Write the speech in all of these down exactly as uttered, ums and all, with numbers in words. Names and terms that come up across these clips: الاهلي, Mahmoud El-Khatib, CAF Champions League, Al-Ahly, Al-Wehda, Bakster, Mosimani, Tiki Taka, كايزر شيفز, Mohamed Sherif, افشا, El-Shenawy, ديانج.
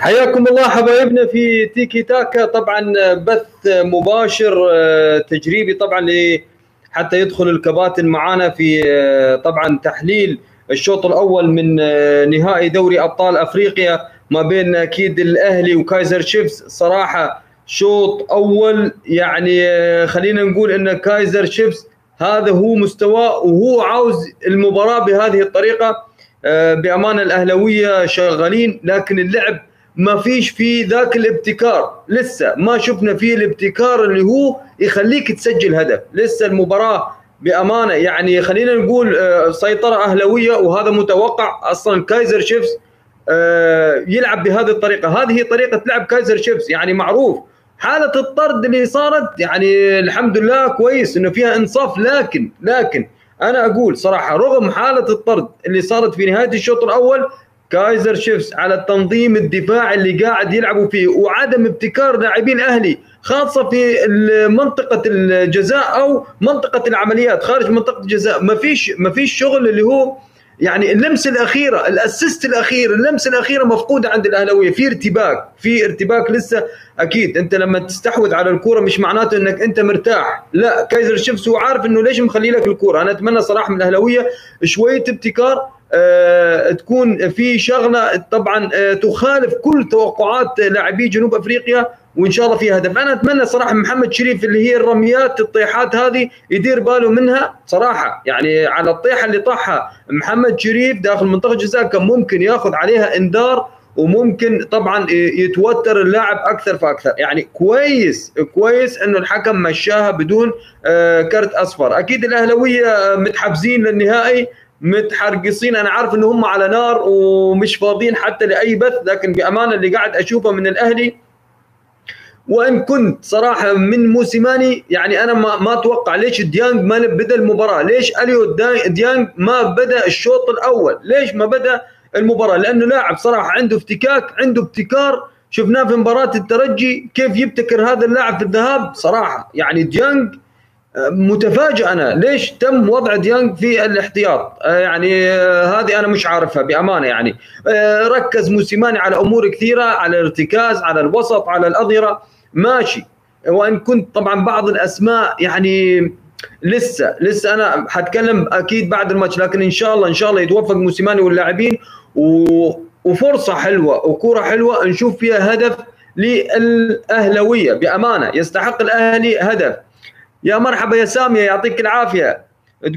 حياكم الله حبايبنا في تيكي تاكا، طبعا بث مباشر تجريبي طبعا حتى يدخل الكباتن معانا في طبعا تحليل الشوط الاول من نهائي دوري ابطال افريقيا ما بين اكيد الاهلي وكايزر شيفز. صراحه شوط اول يعني خلينا نقول ان كايزر شيفز هذا هو مستواه وهو عاوز المباراه بهذه الطريقه. بامانه الاهلاويه شغالين، لكن اللعب ما فيش فيه ذاك الابتكار، لسه ما شفنا فيه الابتكار اللي هو يخليك تسجل هدف. لسه المباراه بامانه يعني خلينا نقول سيطره اهلاويه، وهذا متوقع اصلا. كايزر شيفز يلعب بهذه الطريقه، هذه طريقه لعب كايزر شيفز يعني معروف. حاله الطرد اللي صارت يعني الحمد لله كويس انه فيها انصاف، لكن لكن انا اقول صراحه رغم حاله الطرد اللي صارت في نهايه الشوط الاول، كايزر شيفز على التنظيم الدفاعي اللي قاعد يلعبوا فيه وعدم ابتكار لاعبين الاهلي خاصه في منطقه الجزاء او منطقه العمليات خارج منطقه الجزاء. ما فيش ما فيش شغل اللي هو يعني اللمسه الاخيره، الاسيست الاخير، اللمسه الاخيره مفقوده عند الاهلاويه. في ارتباك، في ارتباك لسه. اكيد انت لما تستحوذ على الكوره مش معناته انك انت مرتاح، لا كايزر شيفز هو عارف انه ليش مخلي لك الكوره. انا اتمنى صراحه من الاهلاويه شويه ابتكار، أه تكون في شغله طبعا أه تخالف كل توقعات لاعبي جنوب افريقيا، وان شاء الله في هدف. انا اتمنى صراحه محمد شريف اللي هي الرميات الطيحات هذه يدير باله منها صراحه، يعني على الطيحه اللي طاحها محمد شريف داخل منطقه الجزاء كان ممكن ياخذ عليها انذار، وممكن طبعا يتوتر اللاعب اكثر فاكثر. يعني كويس كويس انه الحكم مشاها بدون أه كرت اصفر. اكيد الاهلاويه متحفزين للنهائي، متحرقصين. انا عارف ان هم على نار ومش فاضيين حتى لاي بث، لكن بامانه اللي قاعد اشوفه من الاهلي، وان كنت صراحه من موسيماني يعني انا ما, ما اتوقع ليش ديانج ما بدا المباراه، ليش اليو ديانج ما بدا الشوط الاول، ليش ما بدا المباراه، لانه لاعب صراحه عنده افتكاك، عنده ابتكار. شفناه في مباراه الترجي كيف يبتكر هذا اللاعب في الذهاب صراحه. يعني ديانج متفاجئ انا ليش تم وضع ديانج في الاحتياط، يعني هذه انا مش عارفها بامانه. يعني ركز موسيماني على امور كثيره، على الارتكاز، على الوسط، على الاظهره، ماشي. وان كنت طبعا بعض الاسماء يعني لسه لسه انا حتكلم اكيد بعد الماتش، لكن ان شاء الله ان شاء الله يتوفق موسيماني واللاعبين، وفرصه حلوه وكوره حلوه نشوف فيها هدف للاهلاويه بامانه. يستحق الاهلي هدف. يا مرحبا يا ساميه، يعطيك العافيه.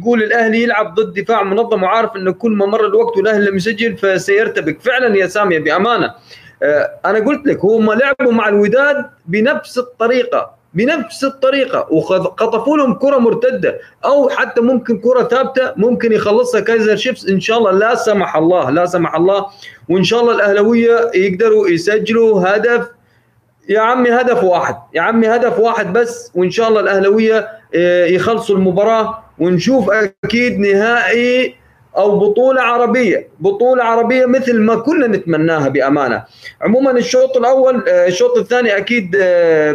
تقول الاهلي يلعب ضد دفاع منظم وعارف انه كل ما مر الوقت والاهلي لم يسجل فسيرتبك. فعلا يا ساميه بامانه، انا قلت لك هم لعبوا مع الوداد بنفس الطريقه بنفس الطريقه وخطفوا لهم كره مرتده او حتى ممكن كره ثابته ممكن يخلصها كايزر شيفز ان شاء الله، لا سمح الله لا سمح الله. وان شاء الله الاهلاويه يقدروا يسجلوا هدف يا عمي، هدف واحد يا عمي، هدف واحد بس، وان شاء الله الاهلاويه يخلصوا المباراه ونشوف اكيد نهائي او بطوله عربيه، بطوله عربيه مثل ما كنا نتمناها بامانه. عموما الشوط الاول الشوط الثاني اكيد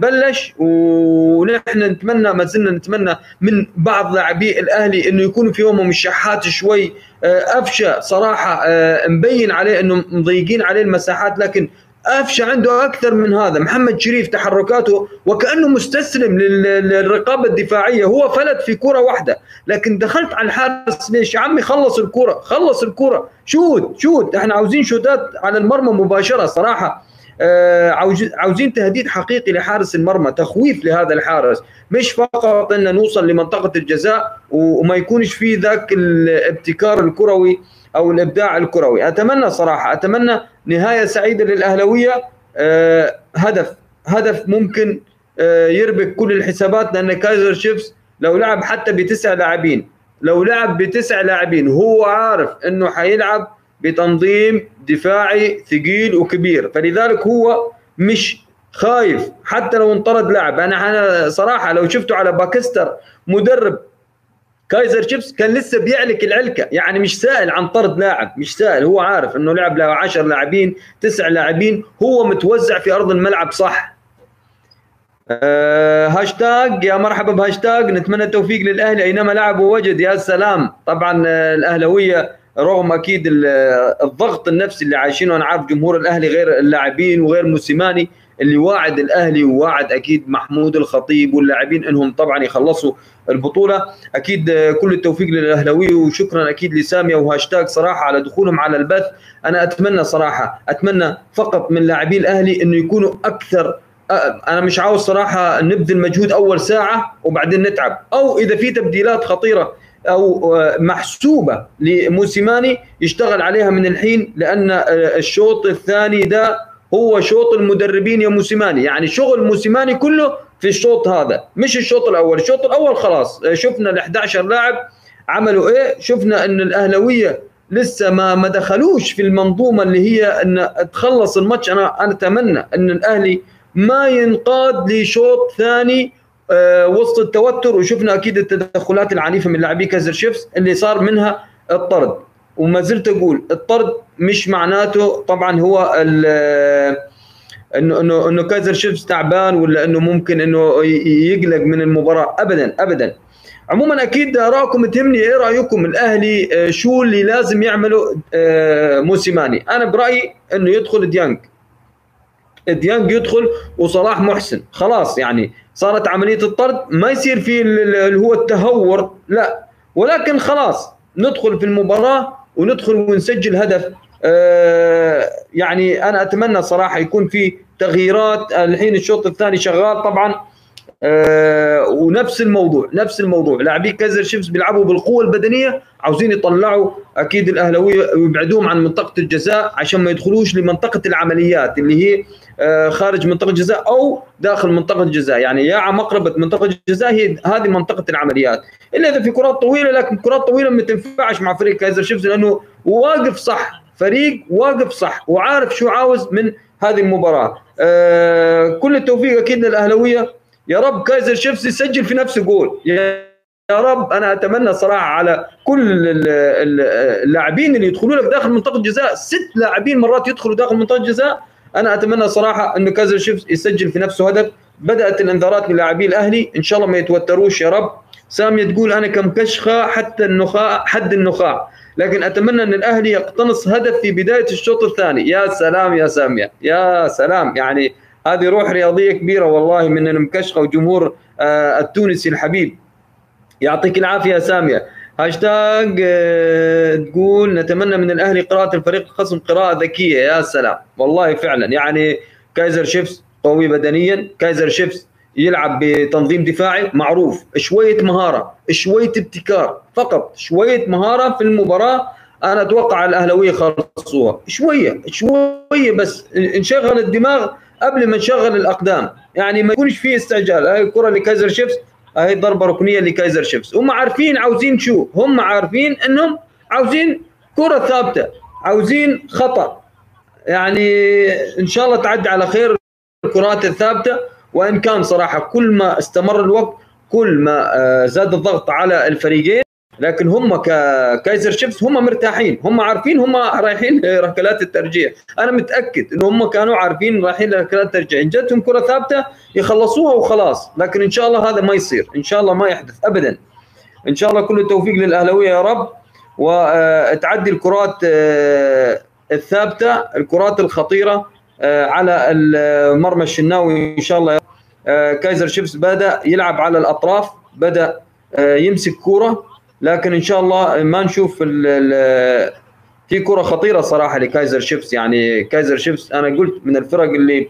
بلش، ونحن نتمنى ما زلنا نتمنى من بعض لاعبي الاهلي انه يكونوا في يومهم الشحات شوي. أفشا صراحه مبين عليه انه مضيقين عليه المساحات، لكن أفشا عنده أكثر من هذا. محمد شريف تحركاته وكأنه مستسلم للرقابة الدفاعية، هو فلت في كرة واحدة لكن دخلت على الحارس. ليش يا عمي؟ خلص الكرة خلص الكرة، شوت شوت، احنا عاوزين شوتات على المرمى مباشرة صراحة. آه عاوزين تهديد حقيقي لحارس المرمى، تخويف لهذا الحارس، مش فقط أن نوصل لمنطقة الجزاء وما يكونش فيه ذاك الابتكار الكروي أو الإبداع الكروي. أتمنى صراحة أتمنى نهاية سعيدة للأهلاوية، أه هدف هدف ممكن أه يربك كل الحسابات، لأن كايزر شيفز لو لعب حتى بتسع لاعبين لو لعب بتسع لاعبين هو عارف أنه حيلعب بتنظيم دفاعي ثقيل وكبير، فلذلك هو مش خايف حتى لو انطرد لاعب. أنا أنا صراحة لو شفته على باكستر مدرب كايزر شيفز كان لسه بيعلك العلكه، يعني مش سائل عن طرد لاعب، مش سائل، هو عارف انه لعب له عشرة لاعبين تسع لاعبين، هو متوزع في ارض الملعب صح. أه هاشتاج، يا مرحبا بهاشتاج، نتمنى التوفيق للاهلي اينما لعب ووجد. يا سلام، طبعا الاهلاويه رغم اكيد الضغط النفسي اللي عايشينه. انا عارف جمهور الاهلي غير اللاعبين وغير موسيماني اللي واعد الاهلي وواعد اكيد محمود الخطيب واللاعبين انهم طبعا يخلصوا البطوله. اكيد كل التوفيق للاهلاوي، وشكرا اكيد لساميه وهاشتاج صراحه على دخولهم على البث. انا اتمنى صراحه اتمنى فقط من لاعبي الاهلي انه يكونوا اكثر. انا مش عاوز صراحه نبذل مجهود اول ساعه وبعدين نتعب، او اذا في تبديلات خطيره او محسوبه لموسيماني يشتغل عليها من الحين، لان الشوط الثاني ده هو شوط المدربين يا موسيماني. يعني شغل موسيماني كله في الشوط هذا مش الشوط الاول. الشوط الاول خلاص شفنا الأحد عشر لاعب عملوا ايه، شفنا ان الاهلاويه لسه ما ما دخلوش في المنظومه اللي هي ان تخلص الماتش. انا انا اتمنى ان الاهلي ما ينقاد لشوط ثاني أه وسط التوتر، وشفنا اكيد التدخلات العنيفه من لاعبي كايزر شيفس اللي صار منها الطرد. وما زلت اقول الطرد مش معناته طبعا هو انه انه انه كايزر شيفس تعبان، ولا انه ممكن انه يقلق من المباراه، ابدا ابدا. عموما اكيد ارائكم تهمني، ايه رايكم الاهلي شو اللي لازم يعمله موسيماني؟ انا برايي انه يدخل ديانج ديانج يدخل وصلاح محسن، خلاص يعني صارت عمليه الطرد، ما يصير في اللي هو التهور لا، ولكن خلاص ندخل في المباراه وندخل ونسجل هدف. أه يعني انا اتمنى صراحه يكون في تغييرات. الحين الشوط الثاني شغال طبعا، أه ونفس الموضوع نفس الموضوع لاعبي كايزر شيفس بيلعبوا بالقوه البدنيه، عاوزين يطلعوا اكيد الاهلاويه ويبعدوهم عن منطقه الجزاء عشان ما يدخلوش لمنطقه العمليات اللي هي أه خارج منطقه الجزاء او داخل منطقه الجزاء، يعني يا على مقربه منطقه الجزاء هي هذه منطقه العمليات، الا اذا في كرات طويله. لكن كرات طويله ما تنفعش مع فريق كايزر شيفس لانه واقف صح، فريق واقف صح وعارف شو عاوز من هذه المباراه. أه كل التوفيق اكيد للاهلاويه، يا رب كايزر شيفس يسجل في نفسه جول يا رب. انا اتمنى صراحه على كل اللاعبين اللي يدخلوا لك داخل منطقه الجزاء، ست لاعبين مرات يدخلوا داخل منطقه الجزاء، انا اتمنى صراحه انه كايزر شيفس يسجل في نفسه هدف. بدات الانذارات للاعبي الاهلي، ان شاء الله ما يتوتروش يا رب. ساميه تقول انا كمكشخه حتى النخاع حد النخاع، لكن اتمنى ان الاهلي يقتنص هدف في بدايه الشوط الثاني. يا سلام يا ساميه، يا سلام، يعني هذه روح رياضيه كبيره والله من المكشخه وجمهور آه التونسي الحبيب. يعطيك العافيه يا ساميه. هاشتاج آه تقول نتمنى من الاهلي قراءه الفريق الخصم قراءه ذكيه. يا سلام والله فعلا، يعني كايزر شيفس قوي بدنيا، كايزر شيفس يلعب بتنظيم دفاعي معروف، شويه مهاره شويه ابتكار، فقط شويه مهاره في المباراه. انا اتوقع الاهلاويه خلصوها شويه شويه بس، نشغل الدماغ قبل ما نشغل الاقدام، يعني ما يكونش فيه استعجال. هاي الكره لكايزر شيفس، هاي ضربه ركنيه لكايزر شيفس. هم عارفين عاوزين شو، هم عارفين انهم عاوزين كره ثابته، عاوزين خطا، يعني ان شاء الله تعدي على خير الكرات الثابته. وان كان صراحه كل ما استمر الوقت كل ما زاد الضغط على الفريقين، لكن هم ككايزر شيفس هم مرتاحين، هم عارفين هم رايحين ركلات الترجيح. انا متاكد ان هم كانوا عارفين رايحين ركلات الترجيح، جتهم كره ثابته يخلصوها وخلاص. لكن ان شاء الله هذا ما يصير، ان شاء الله ما يحدث ابدا. ان شاء الله كل التوفيق للاهلاويه يا رب، وتعدي الكرات الثابته الكرات الخطيره على المرمى الشناوي ان شاء الله. كايزر شيفس بدا يلعب على الاطراف، بدا يمسك كوره، لكن ان شاء الله ما نشوف ال ال في كره خطيره صراحه لكايزر شيفس. يعني كايزر شيفس انا قلت من الفرق اللي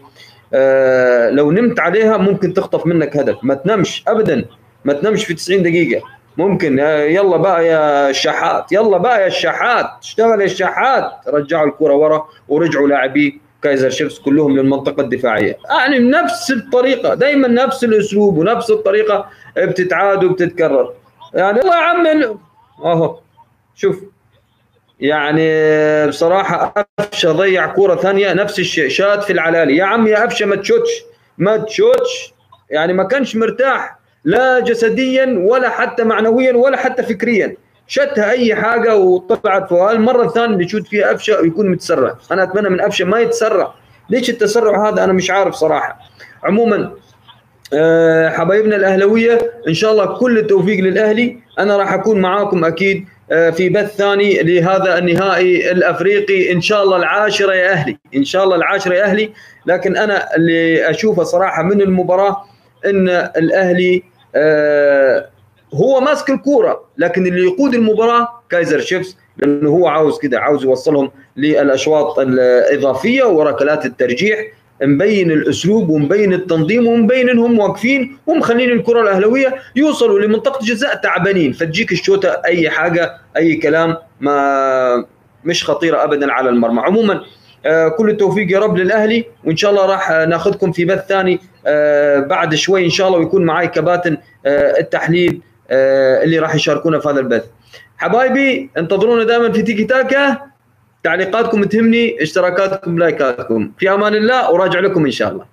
آه لو نمت عليها ممكن تخطف منك هدف. ما تنامش ابدا، ما تنامش في تسعين دقيقه ممكن. يلا بقى يا الشحات، يلا بقى يا الشحات، اشتغل يا الشحات. رجعوا الكره ورا ورجعوا لاعبي كايزر شيفس كلهم للمنطقه الدفاعيه، يعني بنفس الطريقه دائما، نفس الاسلوب ونفس الطريقه بتتعاد وبتتكرر. يعني الله يعمل اهو شوف، يعني بصراحه افشا ضيع كوره ثانيه نفس الشيء، شات في العلالي. يا عم يا افشا ما تشوتش ما تشوتش، يعني ما كانش مرتاح لا جسديا ولا حتى معنويا ولا حتى فكريا، شتها اي حاجه وطلعت فوق. المره الثانيه اللي يشوت فيها افشا ويكون متسرع، انا اتمنى من افشا ما يتسرع. ليش التسرع هذا انا مش عارف صراحه. عموما أه حبايبنا الاهلاويه ان شاء الله كل التوفيق للاهلي. انا راح اكون معاكم اكيد في بث ثاني لهذا النهائي الافريقي ان شاء الله العاشره يا اهلي، ان شاء الله العاشره يا اهلي. لكن انا اللي اشوفه صراحه من المباراه ان الاهلي هو ماسك الكوره، لكن اللي يقود المباراه كايزر شيفس، لانه هو عاوز كده، عاوز يوصلهم للاشواط الاضافيه وركلات الترجيح، مبين الاسلوب ومبين التنظيم ومبين انهم واقفين ومخلين الكره الاهلاويه يوصلوا لمنطقه جزاء تعبانين، فتجيك الشوطه اي حاجه اي كلام، ما مش خطيره ابدا على المرمى. عموما آه كل التوفيق يا رب للاهلي، وان شاء الله راح ناخذكم في بث ثاني آه بعد شوي ان شاء الله، ويكون معي كباتن آه التحليل آه اللي راح يشاركونا في هذا البث. حبايبي انتظرونا دائما في تيكي تاكا، تعليقاتكم تهمني، اشتراكاتكم لايكاتكم. في امان الله وراجع لكم ان شاء الله.